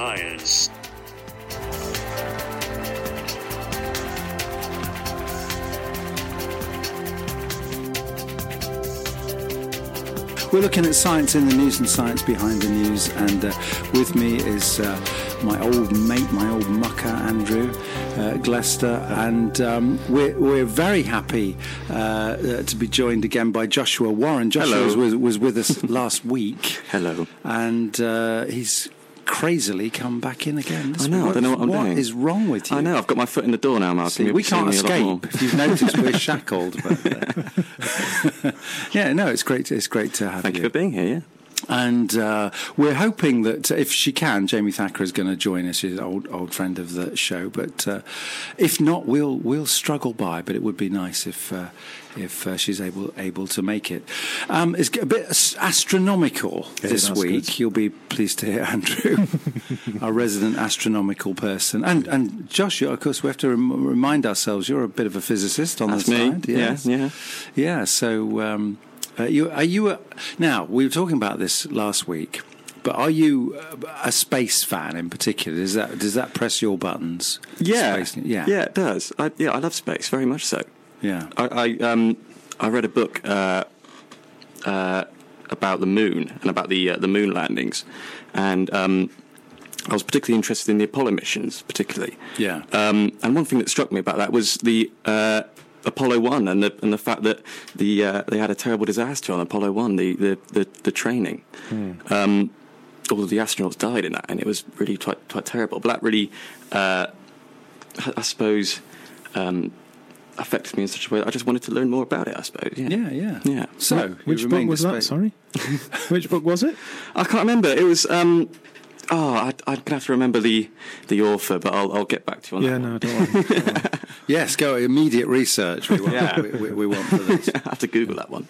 science. We're looking at science in the news and science behind the news, and with me is my old mate, my old mucker, Andrew Glester, and we're very happy to be joined again by Joshua Warren. Joshua was with us last week. Hello. And he's crazily come back in again. I know, I don't know what I'm doing. What is wrong with you? I know, I've got my foot in the door now, Marcos. We can't escape. If you've noticed, we're shackled. But, yeah, no, it's great to have you. Thank you for being here, yeah. And we're hoping that if she can, Jamie Thacker is going to join us. She's an old friend of the show. But if not, we'll struggle by. But it would be nice if she's able to make it. It's a bit astronomical this week. Good. You'll be pleased to hear, Andrew, our resident astronomical person. And Joshua, of course, we have to remind ourselves, you're a bit of a physicist on the side. Yes. Yeah, so... Now, we were talking about this last week, but are you a space fan in particular? Does that press your buttons? Yeah, it does. I love space, very much so. Yeah. I read a book about the moon and about the moon landings, and I was particularly interested in the Apollo missions, particularly. Yeah. And one thing that struck me about that was the... Apollo 1 and the fact that they had a terrible disaster on Apollo 1, the training. Mm. All of the astronauts died in that, and it was really quite terrible. But that really, I suppose, affected me in such a way that I just wanted to learn more about it, I suppose. Yeah. So, which book was that? Sorry? Which book was it? I can't remember. It was... I'm going to have to remember the author, but I'll get back to you on that. Yeah, no, don't worry. Yes, go immediate research. We want for this. I have to Google that one.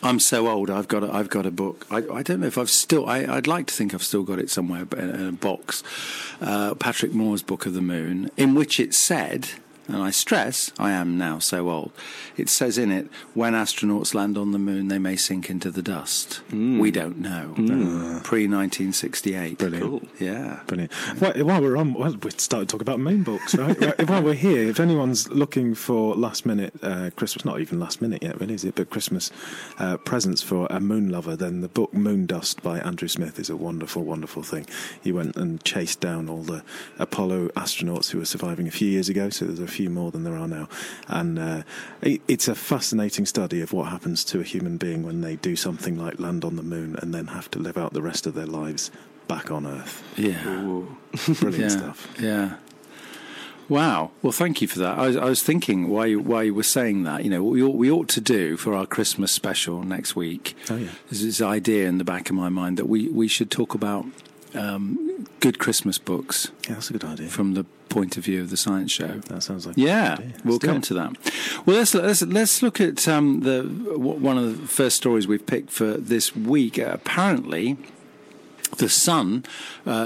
I'm so old. I've got a book. I don't know if I've still. I'd like to think I've still got it somewhere in a box. Patrick Moore's Book of the Moon, in which it said, and I stress, I am now so old. It says in it, when astronauts land on the moon, they may sink into the dust. Mm. We don't know. Mm. Pre-1968. Brilliant. Cool. Yeah. Brilliant. While we're on, we started talking about moon books, right? While we're here, if anyone's looking for last-minute Christmas, not even last-minute yet, really, is it? But Christmas presents for a moon lover, then the book Moon Dust by Andrew Smith is a wonderful, wonderful thing. He went and chased down all the Apollo astronauts who were surviving a few years ago, so there's a few more than there are now, and it's a fascinating study of what happens to a human being when they do something like land on the moon and then have to live out the rest of their lives back on Earth. Brilliant stuff. Wow. Well, thank you for that. I was thinking while you were saying that, you know, what we ought to do for our Christmas special next week. Oh, yeah. There's this idea in the back of my mind that we should talk about good Christmas books. Yeah, that's a good idea. From the point of view of the science show. That sounds like a good idea. We'll come to that. Well, let's look at one of the first stories we've picked for this week. Apparently, the sun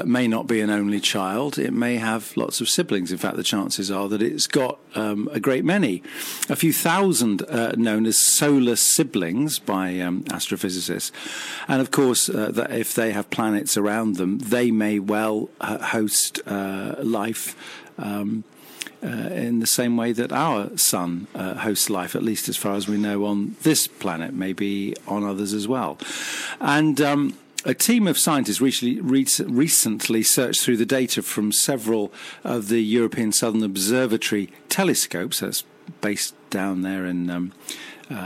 may not be an only child. It may have lots of siblings. In fact, the chances are that it's got a great many, a few thousand known as solar siblings by astrophysicists. And, of course, that if they have planets around them, they may well host life in the same way that our sun hosts life, at least as far as we know, on this planet, maybe on others as well. And... a team of scientists recently searched through the data from several of the European Southern Observatory telescopes, that's based down there in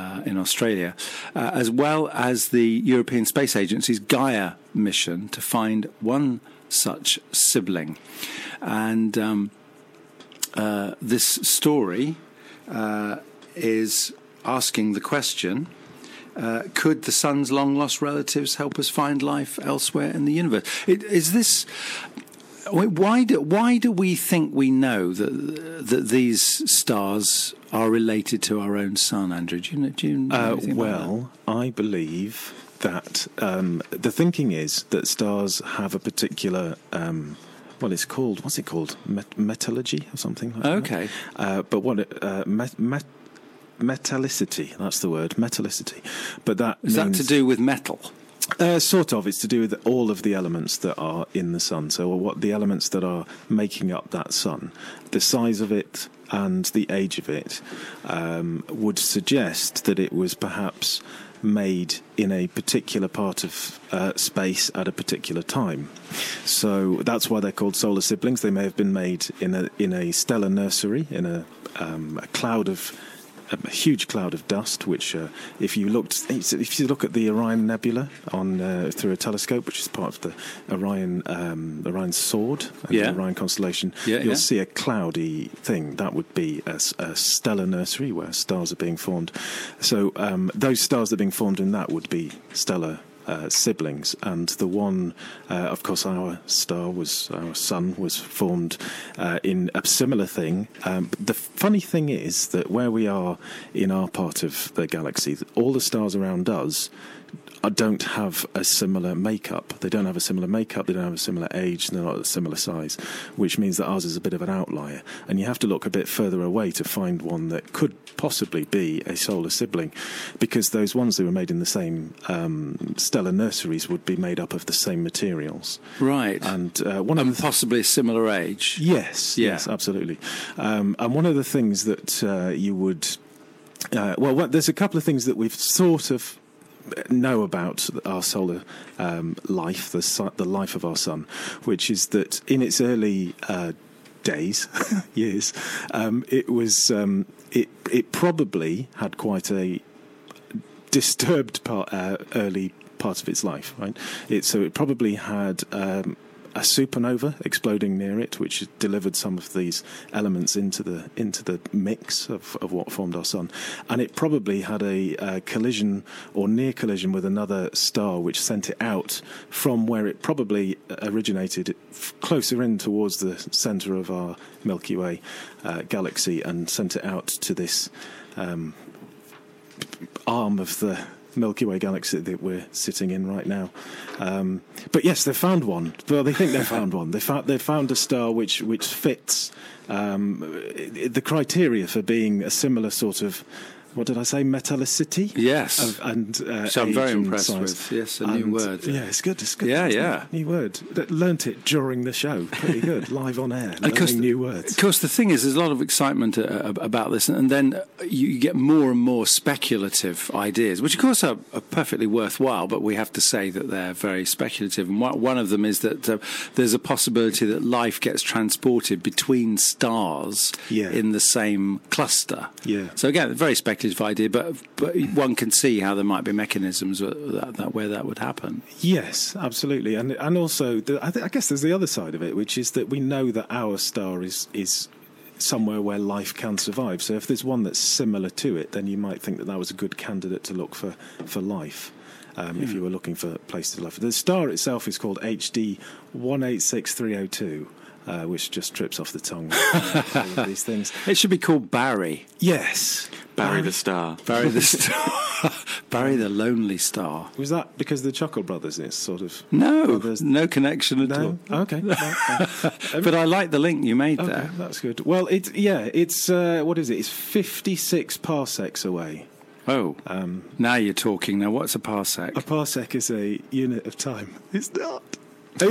Australia, as well as the European Space Agency's Gaia mission, to find one such sibling. And this story is asking the question... could the sun's long-lost relatives help us find life elsewhere in the universe? Why do we think we know that these stars are related to our own sun, Andrew? Do you know anything about that? I believe that the thinking is that stars have a particular... it's called... What's it called? Metallurgy or something like that? Okay. But what... metallicity, that's the word, metallicity. But that is means... that to do with metal? Sort of. It's to do with all of the elements that are in the sun. So what the elements that are making up that sun, the size of it and the age of it, would suggest that it was perhaps made in a particular part of space at a particular time. So that's why they're called solar siblings. They may have been made in a stellar nursery, in a cloud of a huge cloud of dust, which, if you look at the Orion Nebula on through a telescope, which is part of the Orion Sword and the Orion constellation, you'll see a cloudy thing. That would be a stellar nursery where stars are being formed. So those stars that are being formed in that would be stellar siblings, and the one, of course, our sun was formed in a similar thing. But the funny thing is that where we are in our part of the galaxy, all the stars around us don't have a similar makeup. They don't have a similar makeup, they don't have a similar age, they're not a similar size, which means that ours is a bit of an outlier. And you have to look a bit further away to find one that could possibly be a solar sibling, because those ones that were made in the same stellar nurseries would be made up of the same materials. Right. And possibly a similar age. Yes, yes, absolutely. And one of the things that you would... there's a couple of things that we've sort of know about our solar life, the life of our sun, which is that in its early days, years, it probably had quite a disturbed early part of its life, right? So it probably had a supernova exploding near it, which delivered some of these elements into the mix of what formed our sun, and it probably had a collision or near collision with another star, which sent it out from where it probably originated, closer in towards the centre of our Milky Way galaxy, and sent it out to this arm of the Milky Way galaxy that we're sitting in right now. But yes, they found one. Well, they think they found one. They found a star which fits the criteria for being a similar sort of, what did I say, metallicity? Yes. So I'm very impressed with. Yes, new word. Yeah, it's good. It's good. Yeah, yeah. New word. Learnt it during the show. Pretty good. Live on air, learning new words. Of course, the thing is, there's a lot of excitement about this, and then you get more and more speculative ideas, which, of course, are perfectly worthwhile, but we have to say that they're very speculative. And one of them is that there's a possibility that life gets transported between stars in the same cluster. Yeah. So, again, very speculative idea, but one can see how there might be mechanisms where that would happen. Yes, absolutely, and also I guess there's the other side of it, which is that we know that our star is somewhere where life can survive. So if there's one that's similar to it, then you might think that was a good candidate to look for life. If you were looking for a place to live, the star itself is called HD 186302. Which just trips off the tongue. All of these things. It should be called Barry. Yes. Barry the Star. Barry the Star. Barry the Lonely Star. Was that because the Chuckle Brothers is sort of... No, no connection at all. Okay. But I like the link you made there. That's good. Well, it's what is it? It's 56 parsecs away. Oh, now you're talking. Now, what's a parsec? A parsec is a unit of time. It's not... A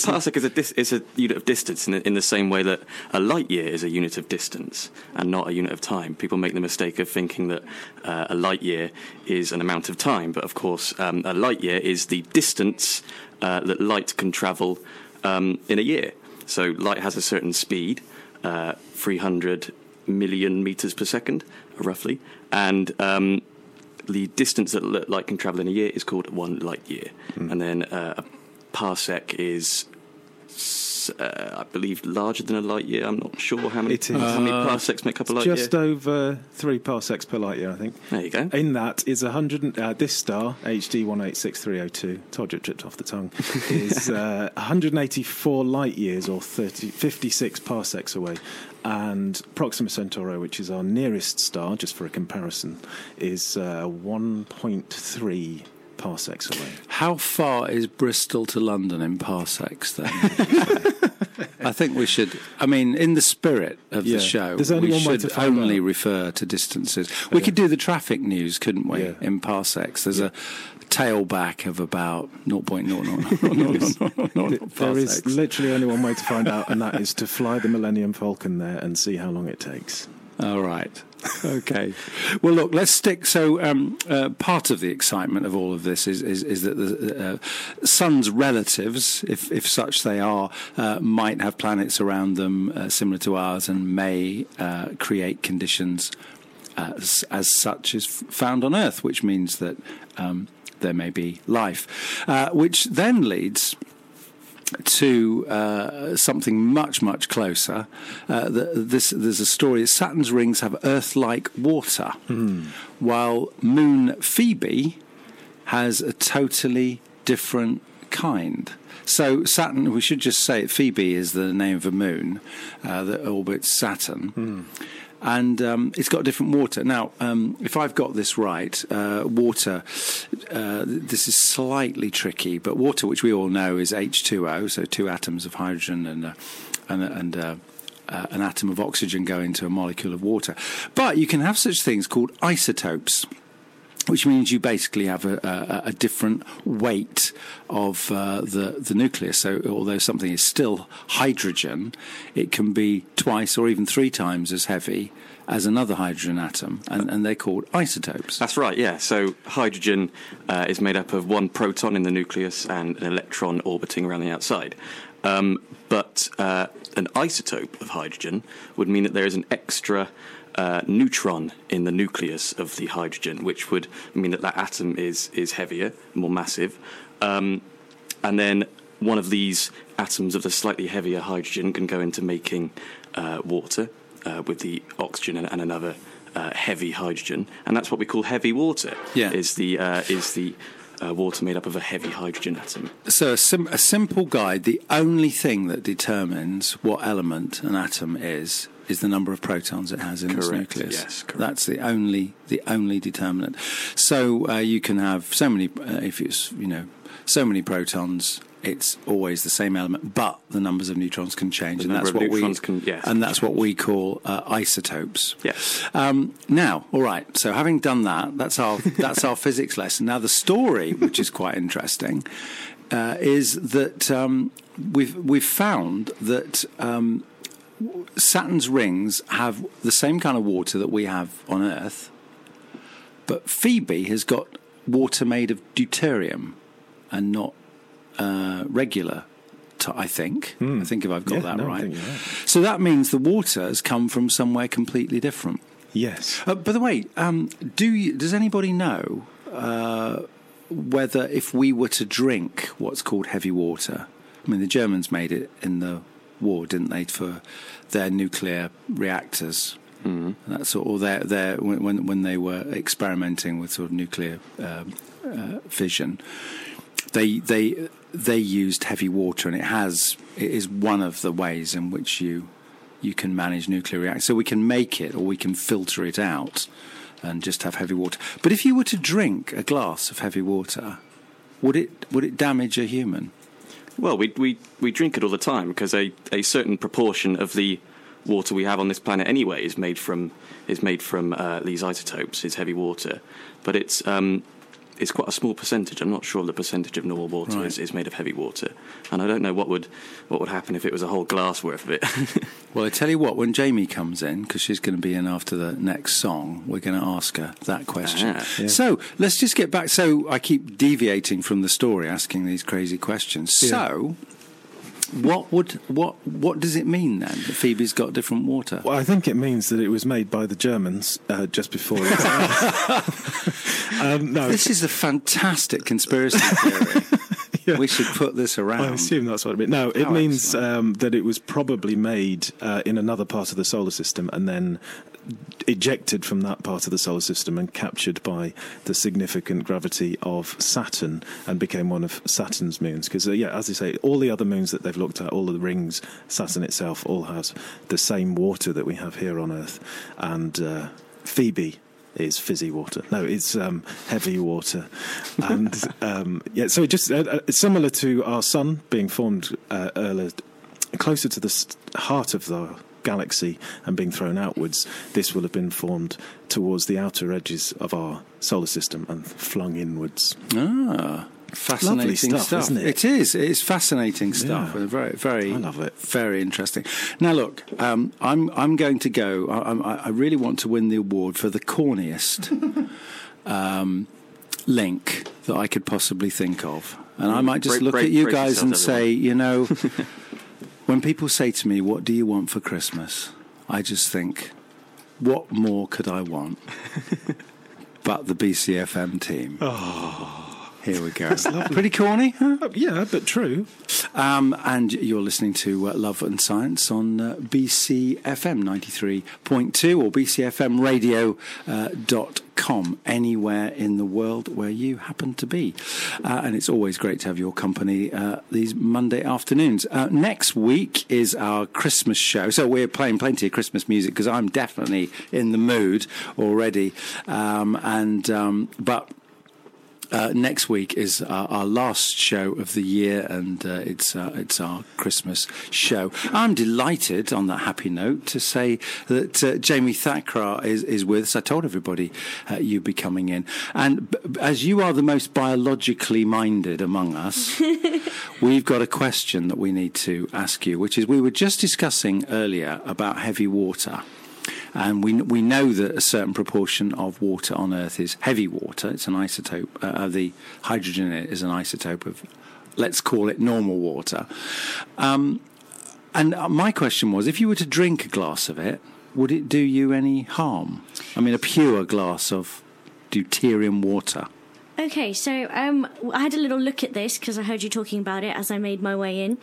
parsec is a unit of distance in the same way that a light year is a unit of distance and not a unit of time. People make the mistake of thinking that a light year is an amount of time, but of course a light year is the distance that light can travel in a year. So light has a certain speed, 300 million meters per second, roughly, and the distance that light can travel in a year is called 1 light year. And then a parsec is, I believe, larger than a light year. I'm not sure how many parsecs make up a light year. Just over 3 parsecs per light year, I think. There you go. In that is 100. This star, HD 186302, told you it tripped off the tongue, is 184 light years or 56 parsecs away. And Proxima Centauri, which is our nearest star, just for a comparison, is 1.3 parsecs away. How far is Bristol to London in parsecs, then? I think we should, I mean, in the spirit of the show, we should only refer to distances. We could do the traffic news, couldn't we, in parsecs? There's a tailback of about 0.0000000 parsecs. There is literally only one way to find out, and that is to fly the Millennium Falcon there and see how long it takes. All right. Okay. Well, look, let's stick. So part of the excitement of all of this is that the sun's relatives, if such they are, might have planets around them similar to ours and may create conditions as such is found on Earth, which means that there may be life, which then leads to something much, much closer. There's a story. Saturn's rings have Earth-like water, while moon Phoebe has a totally different kind. So Saturn, we should just say it, Phoebe is the name of a moon that orbits Saturn. And it's got different water. Now, if I've got this right, water, this is slightly tricky, but water, which we all know, is H2O, so two atoms of hydrogen and an atom of oxygen go into a molecule of water. But you can have such things called isotopes, which means you basically have a different weight of the nucleus. So although something is still hydrogen, it can be twice or even three times as heavy as another hydrogen atom, and they're called isotopes. That's right, yeah. So hydrogen is made up of one proton in the nucleus and an electron orbiting around the outside. But an isotope of hydrogen would mean that there is an extra neutron in the nucleus of the hydrogen, which would mean that atom is heavier, more massive. And then one of these atoms of the slightly heavier hydrogen can go into making water with the oxygen and another heavy hydrogen. And that's what we call heavy water, is the water made up of a heavy hydrogen atom. So a simple guide, the only thing that determines what element an atom is the number of protons it has in its nucleus. Yes, correct. That's the only determinant. So you can have so many, if it's, so many protons, it's always the same element, but the numbers of neutrons can change, and that's what we call isotopes. Yes. Now, all right. So having done that, that's our physics lesson. Now the story, which is quite interesting, is that we've found that Saturn's rings have the same kind of water that we have on Earth, but Phoebe has got water made of deuterium and not regular, I think. I think if I've got that right. So that means the water has come from somewhere completely different. Yes. By the way, does anybody know whether if we were to drink what's called heavy water, I mean, the Germans made it in the war, didn't they, for their nuclear reactors? That's all. Their when they were experimenting with sort of nuclear fission, they used heavy water, and it is one of the ways in which you can manage nuclear reactors. So we can make it, or we can filter it out, and just have heavy water. But if you were to drink a glass of heavy water, would it damage a human? Well, we drink it all the time because a certain proportion of the water we have on this planet anyway is made from these isotopes, is heavy water. But it's quite a small percentage. I'm not sure the percentage of normal water is made of heavy water. And I don't know what would happen if it was a whole glass worth of it. Well, I tell you what, when Jamie comes in, because she's going to be in after the next song, we're going to ask her that question. So let's just get back. So I keep deviating from the story, asking these crazy questions. Yeah. So what does it mean then that Phoebe's got different water? Well, I think it means that it was made by the Germans just before. No. This is a fantastic conspiracy theory. We should put this around. I assume that's what it means. No, it means that it was probably made in another part of the solar system and then ejected from that part of the solar system and captured by the significant gravity of Saturn and became one of Saturn's moons. Because, as I say, all the other moons that they've looked at, all of the rings, Saturn itself, all has the same water that we have here on Earth. And Phoebe is fizzy water. No, it's heavy water. And so it's similar to our sun being formed closer to the heart of the galaxy and being thrown outwards, this will have been formed towards the outer edges of our solar system and flung inwards. Ah, fascinating stuff, isn't it? It is fascinating stuff. Yeah. Very, very, I love it. Very interesting. Now, look, I'm going to go. I really want to win the award for the corniest link that I could possibly think of, and I might just look at you guys and say, you know, when people say to me, "What do you want for Christmas?" I just think, "What more could I want?" But the BCFM team. Oh. Here we go. That's lovely. Pretty corny, huh? Yeah, but true. And you're listening to Love and Science on BCFM 93.2 or bcfmradio.com, anywhere in the world where you happen to be. And it's always great to have your company these Monday afternoons. Next week is our Christmas show. So we're playing plenty of Christmas music because I'm definitely in the mood already. But... next week is our last show of the year, and it's our Christmas show. I'm delighted, on that happy note, to say that Jamie Thacker is with us. I told everybody you'd be coming in. And as you are the most biologically minded among us, we've got a question that we need to ask you, which is we were just discussing earlier about heavy water. And we know that a certain proportion of water on Earth is heavy water. It's an isotope. The hydrogen in it is an isotope of, let's call it, normal water. And my question was, if you were to drink a glass of it, would it do you any harm? I mean, a pure glass of deuterium water. Okay, so I had a little look at this because I heard you talking about it as I made my way in.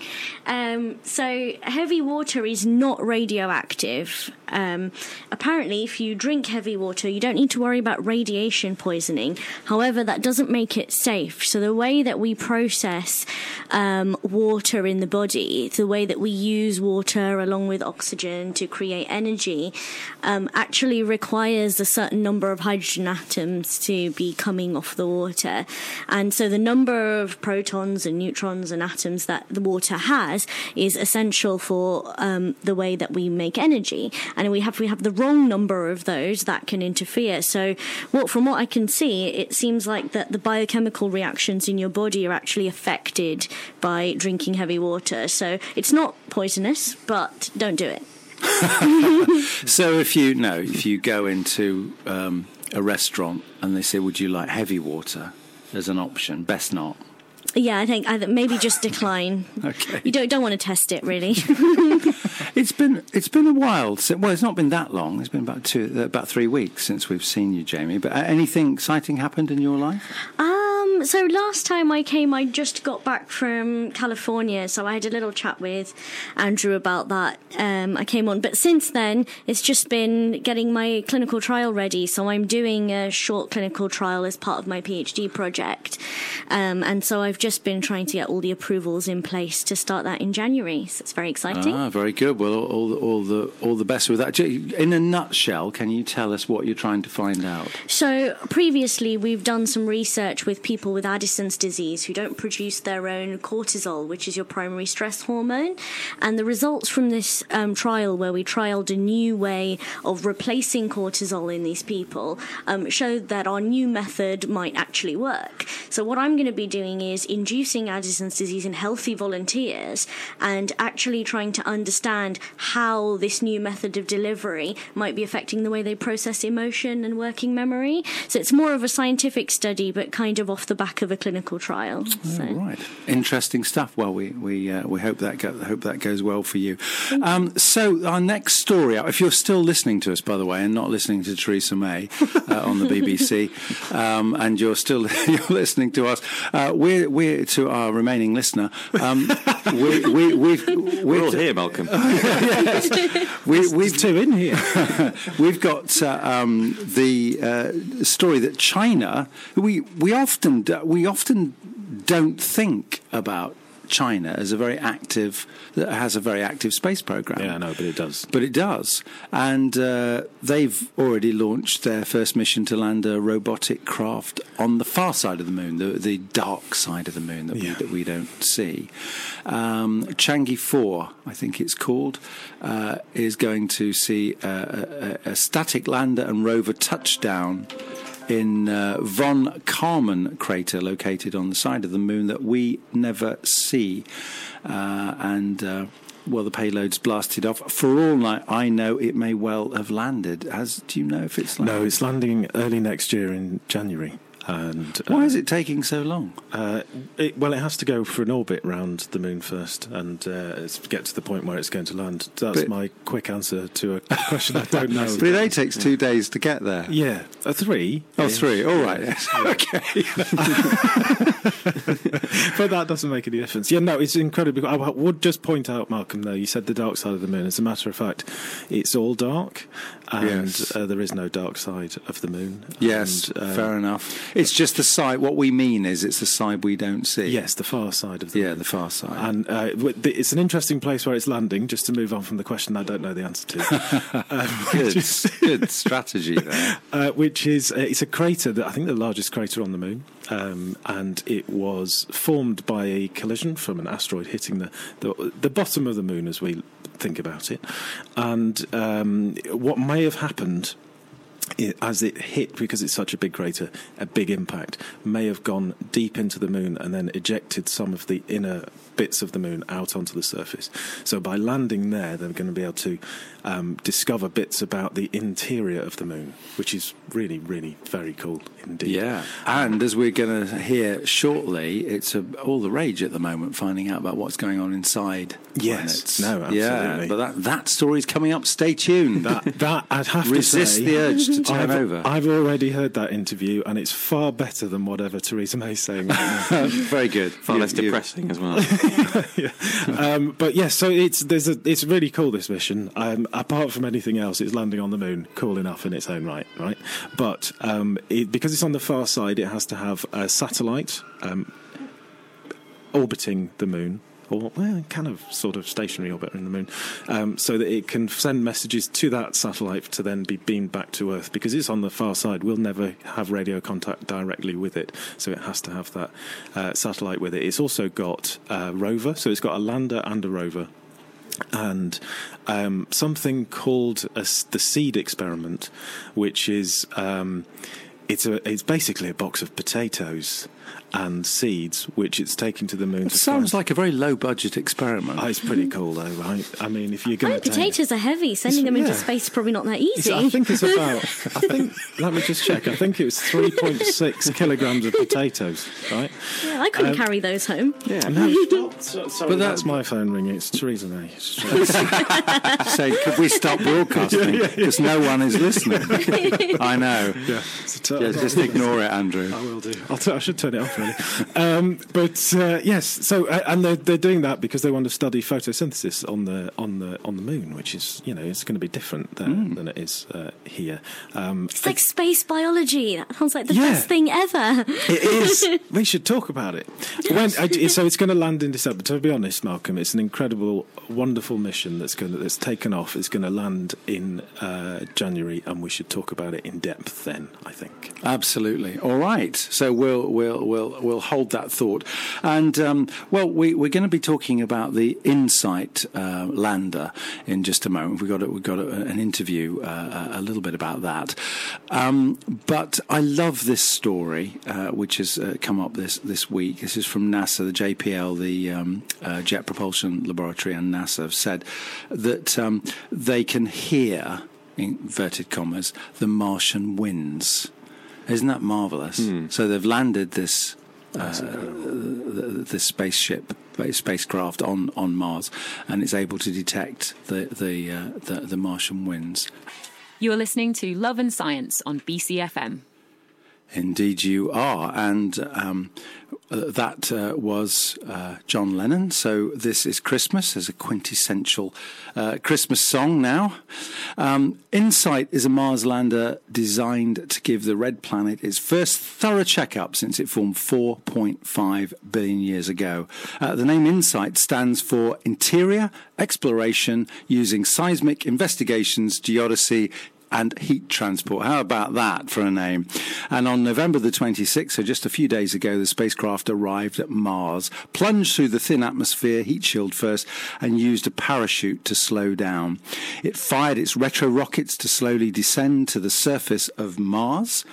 So heavy water is not radioactive. Apparently, if you drink heavy water, you don't need to worry about radiation poisoning. However, that doesn't make it safe. So the way that we process water in the body, the way that we use water along with oxygen to create energy, actually requires a certain number of hydrogen atoms to be coming off the water. And so the number of protons and neutrons and atoms that the water has is essential for the way that we make energy. And if we have the wrong number of those, that can interfere. So from what I can see, it seems like that the biochemical reactions in your body are actually affected by drinking heavy water. So it's not poisonous, but don't do it. So if you go into a restaurant and they say, would you like heavy water as an option? Best not. Yeah, I think maybe just decline. Okay. You don't want to test it, really. It's been a while. Well, it's not been that long. It's been about 3 weeks since we've seen you, Jamie. But anything exciting happened in your life? So last time I came, I just got back from California, so I had a little chat with Andrew about that. I came on, but since then, it's just been getting my clinical trial ready. So I'm doing a short clinical trial as part of my PhD project, and so I've just been trying to get all the approvals in place to start that in January. So it's very exciting. Ah, very good. Well, all the best with that. In a nutshell, can you tell us what you're trying to find out? So previously, we've done some research with people with Addison's disease who don't produce their own cortisol, which is your primary stress hormone. And the results from this trial, where we trialed a new way of replacing cortisol in these people, showed that our new method might actually work. So what I'm going to be doing is inducing Addison's disease in healthy volunteers and actually trying to understand how this new method of delivery might be affecting the way they process emotion and working memory. So it's more of a scientific study, but kind of off the back of a clinical trial. So. Oh, right, interesting stuff. Well, we hope that goes well for you. So our next story, if you're still listening to us, by the way, and not listening to Theresa May on the BBC, and you're listening to us, we're to our remaining listener. We're all here, Malcolm. Yes. We've two in here. We've got the story that China. We often don't think about China as a very active, that has a very active space program. Yeah, I know, but it does. But it does. And they've already launched their first mission to land a robotic craft on the far side of the moon, the dark side of the moon that we don't see. Chang'e 4, I think it's called, is going to see a static lander and rover touchdown in Von Kármán crater, located on the side of the moon that we never see. The payload's blasted off. For all I know, it may well have landed. Do you know if it's landing? No, it's landing early next year in January. And why is it taking so long? It has to go for an orbit round the moon first and get to the point where it's going to land. That's my quick answer to a question I don't know. But it only takes 2 days to get there. Yeah. Three. Oh, yes. Three. All right. Yes. Okay. But that doesn't make any difference. Yeah, no, it's incredible. I would just point out, Malcolm, though, you said the dark side of the moon. As a matter of fact, it's all dark. And there is no dark side of the moon. Yes, and, fair enough. It's just the side. What we mean is it's the side we don't see. Yes, the far side of the moon. Yeah, the far side. And it's an interesting place where it's landing, just to move on from the question I don't know the answer to. Good strategy there. It's a crater, that I think the largest crater on the moon. And it was formed by a collision from an asteroid hitting the bottom of the moon as we think about it. And what may have happened as it hit, because it's such a big crater, a big impact may have gone deep into the moon and then ejected some of the inner bits of the moon out onto the surface. So by landing there, they're going to be able to discover bits about the interior of the moon, which is really, really very cool indeed. Yeah, and as we're going to hear shortly, it's all the rage at the moment, finding out about what's going on inside planets. Yes, no, absolutely. Yeah, but that story's coming up. Stay tuned. That I'd have resist to say, the urge to turn over. I've already heard that interview, and it's far better than whatever Theresa May's saying right now. Very good. Far less depressing as well. Yeah. So it's really cool, this mission. Apart from anything else, it's landing on the moon, cool enough in its own right? But because it's on the far side, it has to have a satellite orbiting the moon, or kind of sort of stationary orbit in the moon, so that it can send messages to that satellite to then be beamed back to Earth. Because it's on the far side, we'll never have radio contact directly with it, so it has to have that satellite with it. It's also got a rover, so it's got a lander and a rover, and something called the seed experiment, which is it's basically a box of potatoes and seeds, which it's taken to the moon. It sounds like a very low-budget experiment. It's pretty cool, though, right? I mean, if you're going to potatoes are heavy. Sending them into space is probably not that easy. Let me just check. I think it was 3.6 kilograms of potatoes, right? Yeah, I couldn't carry those home. Yeah, no, stop. Sorry, but that's my phone ringing. It's Theresa May. So could we stop broadcasting? Because no one is listening. I know. Yeah, just ignore it, Andrew. I will do. I should turn it off, really. And they're doing that because they want to study photosynthesis on the moon, which is, it's going to be different there than it is here. It's like space biology. That sounds like the best thing ever. It is. We should talk about it. So it's going to land in December. To be honest, Malcolm, it's an incredible, wonderful mission that's taken off. It's going to land in January, and we should talk about it in depth then, I think. Absolutely. All right. So we'll hold that thought, and we're going to be talking about the InSight lander in just a moment. We've got an interview a little bit about that, but I love this story which has come up this week. This is from NASA, the JPL, the Jet Propulsion Laboratory, and NASA have said that they can hear, in inverted commas, the Martian winds. Isn't that marvellous? Mm. So they've landed this this spacecraft on Mars, and it's able to detect the Martian winds. You're listening to Love and Science on BCFM. Indeed you are, and that was John Lennon. So This Is Christmas is a quintessential Christmas song now. InSight is a Mars lander designed to give the red planet its first thorough checkup since it formed 4.5 billion years ago. The name InSight stands for Interior Exploration Using Seismic Investigations, Geodesy, and Heat Transport. How about that for a name? And on November the 26th, so just a few days ago, the spacecraft arrived at Mars, plunged through the thin atmosphere, heat shield first, and used a parachute to slow down. It fired its retro rockets to slowly descend to the surface of Mars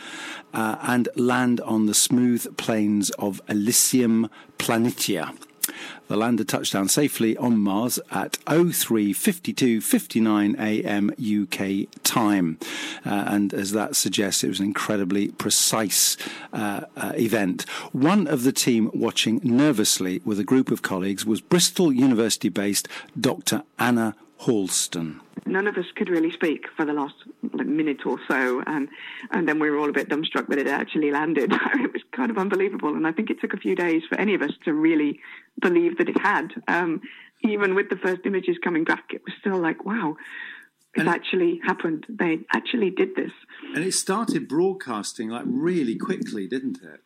and land on the smooth plains of Elysium Planitia. The lander touched down safely on Mars at 03:52:59 a.m. UK time. And as that suggests, it was an incredibly precise event. One of the team watching nervously with a group of colleagues was Bristol University-based Dr. Anna Halston. None of us could really speak for the last minute or so, and then we were all a bit dumbstruck that it actually landed. It was kind of unbelievable, and I think it took a few days for any of us to really believe that it had. Even with the first images coming back, it was still like, wow, it actually happened. They actually did this. And it started broadcasting like really quickly, didn't it?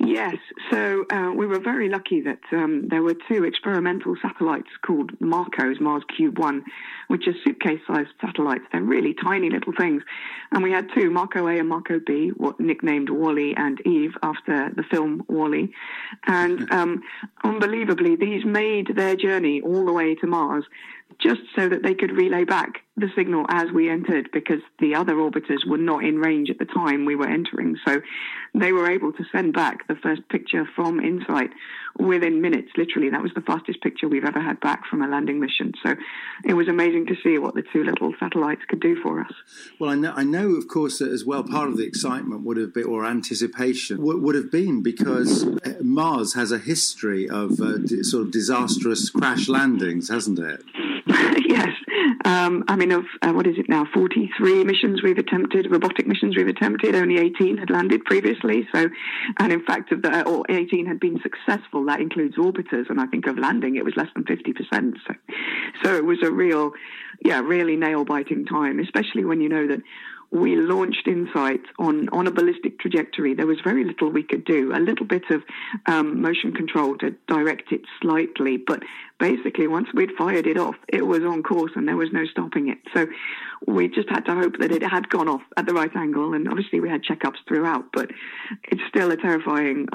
Yes, so we were very lucky that there were two experimental satellites called Marcos, Mars Cube 1, which are suitcase-sized satellites. They're really tiny little things. And we had two, Marco A and Marco B, nicknamed WALL-E and Eve after the film WALL-E. And unbelievably, these made their journey all the way to Mars just so that they could relay back the signal as we entered, because the other orbiters were not in range at the time we were entering. So they were able to send back the first picture from InSight within minutes, literally. That was the fastest picture we've ever had back from a landing mission. So it was amazing to see what the two little satellites could do for us. Well, I know, of course, that as well, part of the excitement would have been, or anticipation, would have been, because Mars has a history of sort of disastrous crash landings, hasn't it? Yes. I mean, of what is it now, 43 missions we've attempted, robotic missions we've attempted, only 18 had landed previously. So, and in fact, of the, or 18 had been successful. That includes orbiters. And I think of landing, it was less than 50%. So it was a real, really nail-biting time, especially when you know that we launched InSight on a ballistic trajectory. There was very little we could do, a little bit of motion control to direct it slightly. But basically, once we'd fired it off, it was on course and there was no stopping it. So we just had to hope that it had gone off at the right angle. And obviously, we had checkups throughout, but it's still a terrifying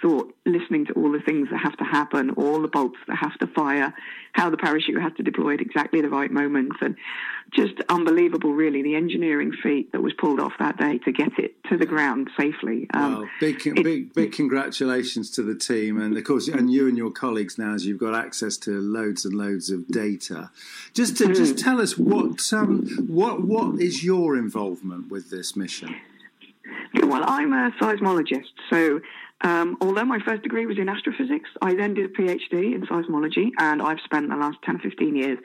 thought, listening to all the things that have to happen, all the bolts that have to fire, how the parachute has to deploy at exactly the right moment. And just unbelievable, really, the engineering feat that was pulled off that day to get it to the ground safely. Well, big congratulations to the team, and of course, and you and your colleagues now, as you've got access to loads and loads of data. Just tell us what is your involvement with this mission? Well, I'm a seismologist, so. Although my first degree was in astrophysics, I then did a PhD in seismology, and I've spent the last 10 or 15 years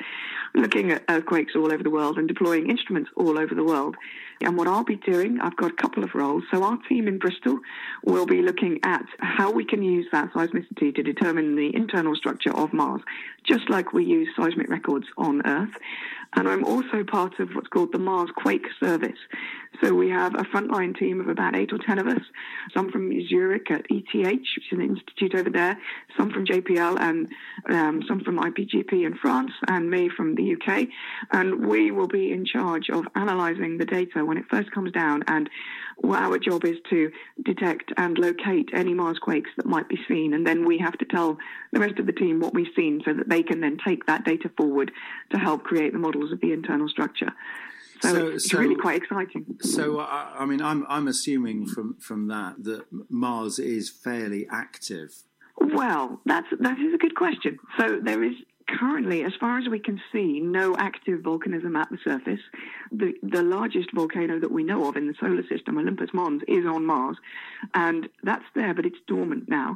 looking at earthquakes all over the world and deploying instruments all over the world. And what I'll be doing, I've got a couple of roles. So our team in Bristol will be looking at how we can use that seismicity to determine the internal structure of Mars, just like we use seismic records on Earth. And I'm also part of what's called the Mars Quake Service. So we have a frontline team of about 8 or 10 of us, some from Zurich at ETH, which is an institute over there, some from JPL and some from IPGP in France, and me from the UK. And we will be in charge of analysing the data when it first comes down, and our job is to detect and locate any Mars quakes that might be seen. And then we have to tell the rest of the team what we've seen so that they can then take that data forward to help create the models of the internal structure. So it's really quite exciting. So, I mean, I'm assuming from that Mars is fairly active. Well, that is a good question. So there is currently, as far as we can see, no active volcanism at the surface. The largest volcano that we know of in the solar system, Olympus Mons, is on Mars, and that's there, but it's dormant now.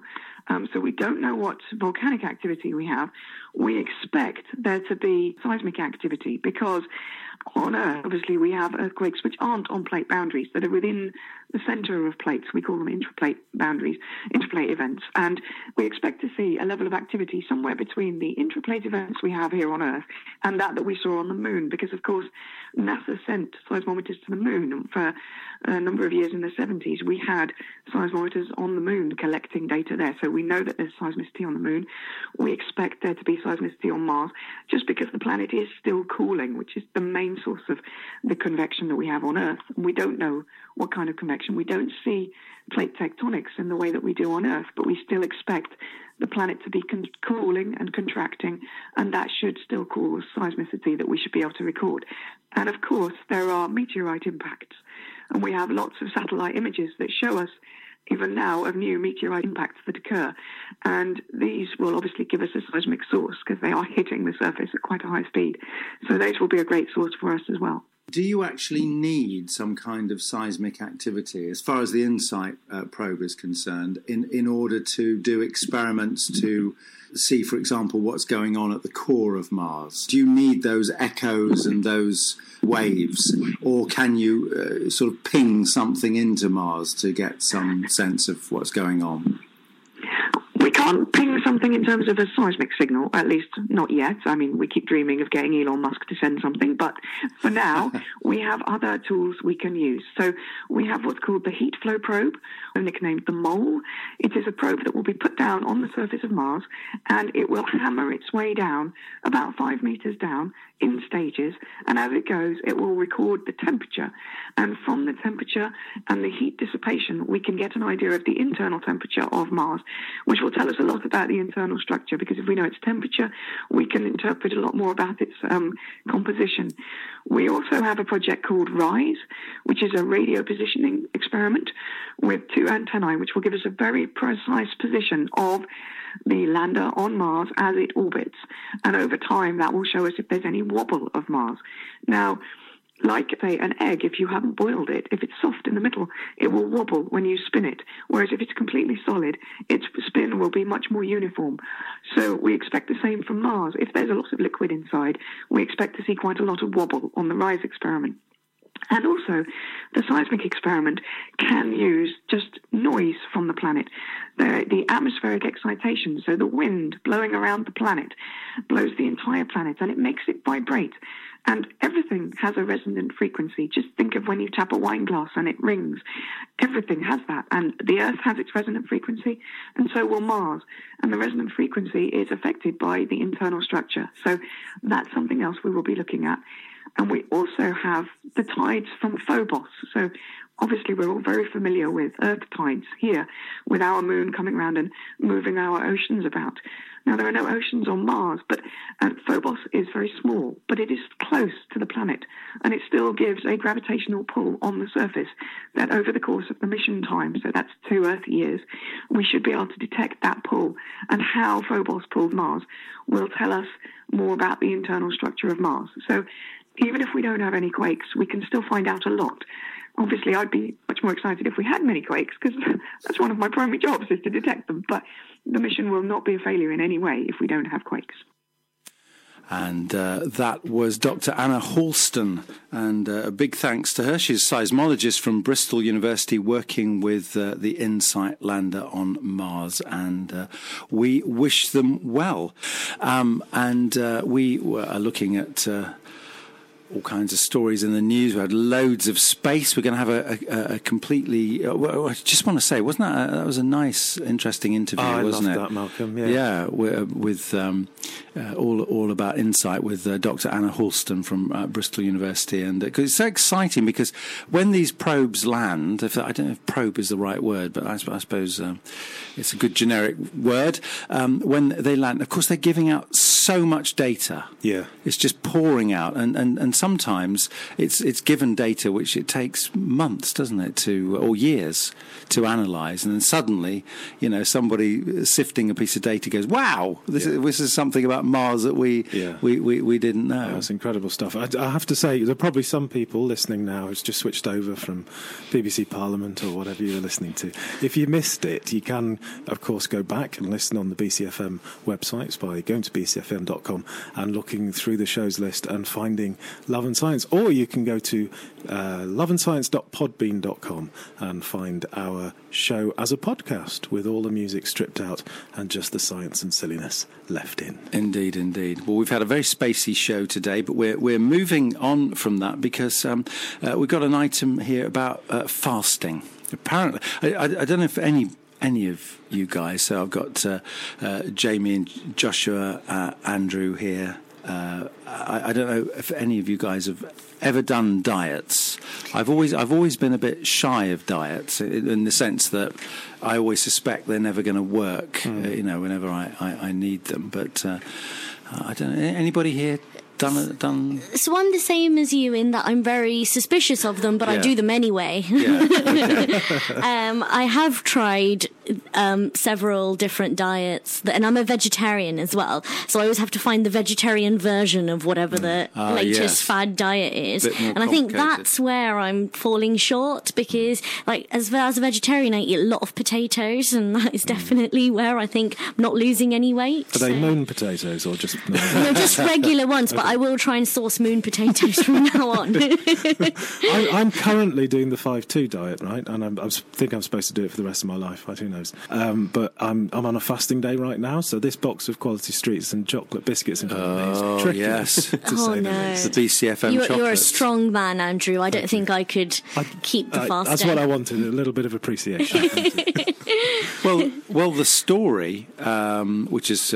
So we don't know what volcanic activity we have. We expect there to be seismic activity because on Earth, obviously, we have earthquakes which aren't on plate boundaries, that are within the centre of plates. We call them intraplate boundaries, intraplate events. And we expect to see a level of activity somewhere between the intraplate events we have here on Earth and that we saw on the Moon, because, of course, NASA sent seismometers to the Moon. For a number of years in the 70s, we had seismometers on the Moon collecting data there. So we know that there's seismicity on the Moon. We expect there to be seismicity on Mars, just because the planet is still cooling, which is the main source of the convection that we have on Earth. We don't know what kind of convection. We don't see plate tectonics in the way that we do on Earth, but we still expect the planet to be cooling and contracting, and that should still cause seismicity that we should be able to record. And of course, there are meteorite impacts, and we have lots of satellite images that show us, even now, of new meteorite impacts that occur. And these will obviously give us a seismic source because they are hitting the surface at quite a high speed. So those will be a great source for us as well. Do you actually need some kind of seismic activity, as far as the InSight probe is concerned, in order to do experiments to see, for example, what's going on at the core of Mars? Do you need those echoes and those waves, or can you sort of ping something into Mars to get some sense of what's going on? We can't ping something in terms of a seismic signal, at least not yet. I mean, we keep dreaming of getting Elon Musk to send something, but for now, we have other tools we can use. So we have what's called the heat flow probe, nicknamed the MOLE. It is a probe that will be put down on the surface of Mars, and it will hammer its way down, about 5 meters down, in stages, and as it goes, it will record the temperature. And from the temperature and the heat dissipation, we can get an idea of the internal temperature of Mars, which will tell us a lot about the internal structure, because if we know its temperature, we can interpret a lot more about its composition. We also have a project called RISE, which is a radio positioning experiment with two antennae, which will give us a very precise position of the lander on Mars as it orbits. And over time, that will show us if there's any wobble of Mars. Now, like, say, an egg, if you haven't boiled it, if it's soft in the middle, it will wobble when you spin it. Whereas if it's completely solid, its spin will be much more uniform. So we expect the same from Mars. If there's a lot of liquid inside, we expect to see quite a lot of wobble on the RISE experiment. And also, the seismic experiment can use just noise from the planet, the atmospheric excitation. So the wind blowing around the planet blows the entire planet, and it makes it vibrate. And everything has a resonant frequency. Just think of when you tap a wine glass and it rings. Everything has that. And the Earth has its resonant frequency, and so will Mars. And the resonant frequency is affected by the internal structure. So that's something else we will be looking at. And we also have the tides from Phobos. So obviously we're all very familiar with Earth tides here, with our moon coming around and moving our oceans about. Now, there are no oceans on Mars, but Phobos is very small, but it is close to the planet, and it still gives a gravitational pull on the surface that over the course of the mission time, so that's 2 Earth years, we should be able to detect that pull, and how Phobos pulled Mars will tell us more about the internal structure of Mars. So even if we don't have any quakes, we can still find out a lot. Obviously, I'd be much more excited if we had many quakes, because that's one of my primary jobs, is to detect them. But the mission will not be a failure in any way if we don't have quakes. And that was Dr. Anna Halston, and a big thanks to her. She's a seismologist from Bristol University working with the InSight lander on Mars, and we wish them well. And we are looking at all kinds of stories in the news. We had loads of space. We're going to have a completely... I just want to say, that was a nice, interesting interview, wasn't it? I loved that, Malcolm, yeah. Yeah, with all about InSight with Dr. Anna Halston from Bristol University. And cause it's so exciting, because when these probes land, I don't know if probe is the right word, but I suppose it's a good generic word. When they land, of course, they're giving out so much data. Yeah. It's just pouring out, and sometimes it's given data which it takes months, doesn't it, or years to analyse, and then suddenly, somebody sifting a piece of data goes, "Wow, this is something about Mars that we didn't know." Yeah, that's incredible stuff. I have to say, there are probably some people listening now who's just switched over from BBC Parliament or whatever you were listening to. If you missed it, you can, of course, go back and listen on the BCFM websites by going to BCFM. bcfm.com and looking through the shows list and finding Love and Science. Or you can go to loveandscience.podbean.com and find our show as a podcast with all the music stripped out and just the science and silliness left in. Indeed, indeed. Well, we've had a very spacey show today, but we're moving on from that because we've got an item here about fasting. Apparently, I don't know if any of you guys, so I've got Jamie and Joshua, Andrew here. I don't know if any of you guys have ever done diets. I've always been a bit shy of diets in the sense that I always suspect they're never going to work. You know, whenever I need them. But I don't know. Anybody here? Done. So I'm the same as you in that I'm very suspicious of them, but I do them anyway. Yeah. Okay. I have tried several different diets, and I'm a vegetarian as well, so I always have to find the vegetarian version of whatever the latest fad diet is. And I think that's where I'm falling short, because like as a vegetarian, I eat a lot of potatoes, and that is definitely where I think I'm not losing any weight. Are they moon potatoes or just... No, just regular ones, but I will try and source moon potatoes from now on. I'm currently doing the 5-2 diet, right? And I think I'm supposed to do it for the rest of my life. Who knows? But I'm on a fasting day right now, so this box of Quality Streets and chocolate biscuits in front of me is tricky. Yes. The BCFM chocolates. You're a strong man, Andrew. I don't think I could keep the fast. That's what I wanted, a little bit of appreciation. Well, the story, which is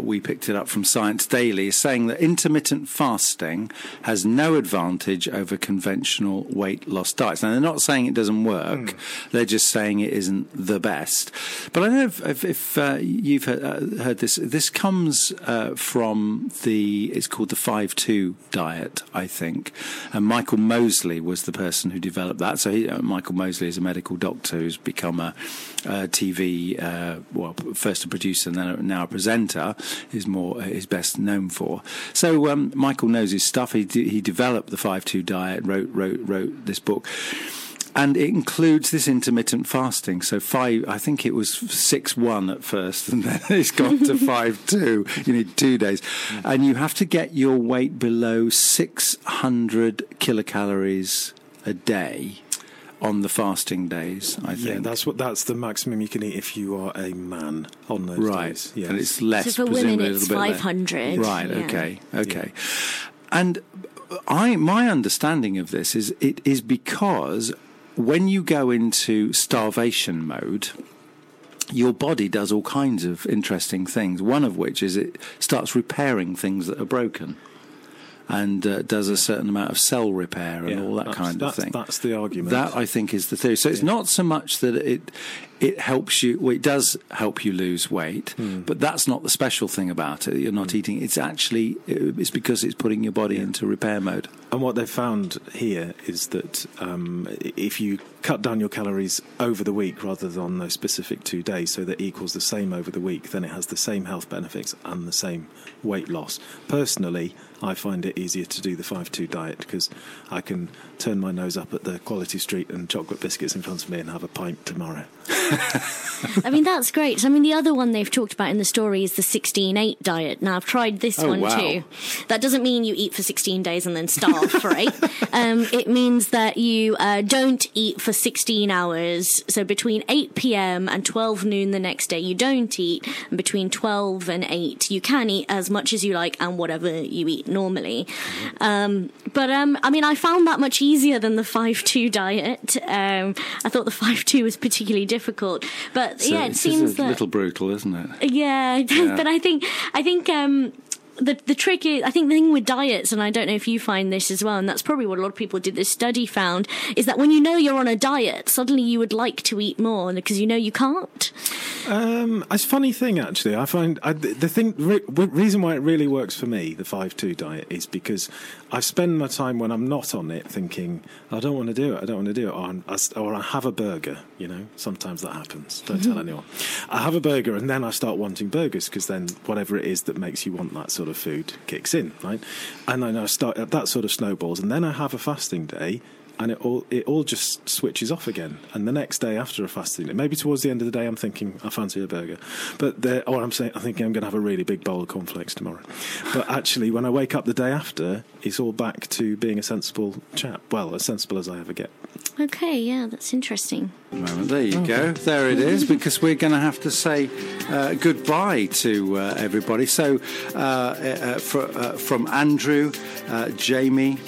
we picked it up from Science Daily, is saying that intermittent fasting has no advantage over conventional weight loss diets. Now, they're not saying it doesn't work. They're just saying it isn't the best. But I don't know if you've heard this. This comes from it's called the 5-2 diet, I think. And Michael Mosley was the person who developed that. So Michael Mosley is a medical doctor who's become a TV, first a producer and then now a presenter, is best known for. So Michael knows his stuff. He developed the 5-2 diet, wrote this book. And it includes this intermittent fasting. So 5, I think it was 6-1 at first, and then it's gone to 5-2. You need 2 days. And you have to get your weight below 600 kilocalories a day on the fasting days, I think. Yeah, that's the maximum you can eat if you are a man on those days. Yes. And it's less. So for women, it's 500. Right, yeah. Okay. Yeah. And my understanding of this is it is because when you go into starvation mode, your body does all kinds of interesting things, one of which is it starts repairing things that are broken and does a certain amount of cell repair and all that kind of thing. That's the argument. That, I think, is the theory. So it's not so much that it helps you... Well, it does help you lose weight, but that's not the special thing about it. You're not eating... It's actually... It's because it's putting your body into repair mode. And what they've found here is that if you cut down your calories over the week rather than on those specific 2 days, so that equals the same over the week, then it has the same health benefits and the same weight loss. Personally, I find it easier to do the 5-2 diet because I can turn my nose up at the Quality Street and chocolate biscuits in front of me and have a pint tomorrow. I mean, that's great. I mean, the other one they've talked about in the story is the 16-8 diet. Now, I've tried this one too. That doesn't mean you eat for 16 days and then starve for 8. It means that you don't eat for 16 hours. So between 8 p.m. and 12 noon the next day, you don't eat. And between 12 and 8, you can eat as much as you like and whatever you eat normally. But I mean, I found that much easier than the 5-2 diet. I thought the 5-2 was particularly difficult. But so it seems that... It's a little brutal, isn't it? Yeah, it does, but I think... The trick is, I think the thing with diets, and I don't know if you find this as well, and that's probably what a lot of people did this study found, is that when you know you're on a diet, suddenly you would like to eat more because you know you can't. It's a funny thing, actually. I find reason why it really works for me, the 5-2 diet, is because I spend my time when I'm not on it thinking, I don't want to do it, or I have a burger, you know. Sometimes that happens. Don't tell anyone. I have a burger, and then I start wanting burgers because then whatever it is that makes you want that sort of food kicks in, right? And then I start, that sort of snowballs, and then I have a fasting day and it all just switches off again. And the next day after a fasting, maybe towards the end of the day, I'm thinking I fancy a burger, I'm going to have a really big bowl of cornflakes tomorrow. But actually, when I wake up the day after, it's all back to being a sensible chap. Well, as sensible as I ever get. Okay, yeah, that's interesting. Well, there you go. There it is, because we're going to have to say goodbye to everybody. So, from Andrew, Jamie,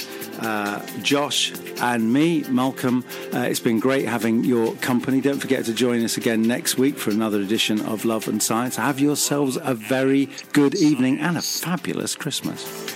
Josh and me, Malcolm, it's been great having your company. Don't forget to join us again next week for another edition of Love and Science. Have yourselves a very good evening and a fabulous Christmas.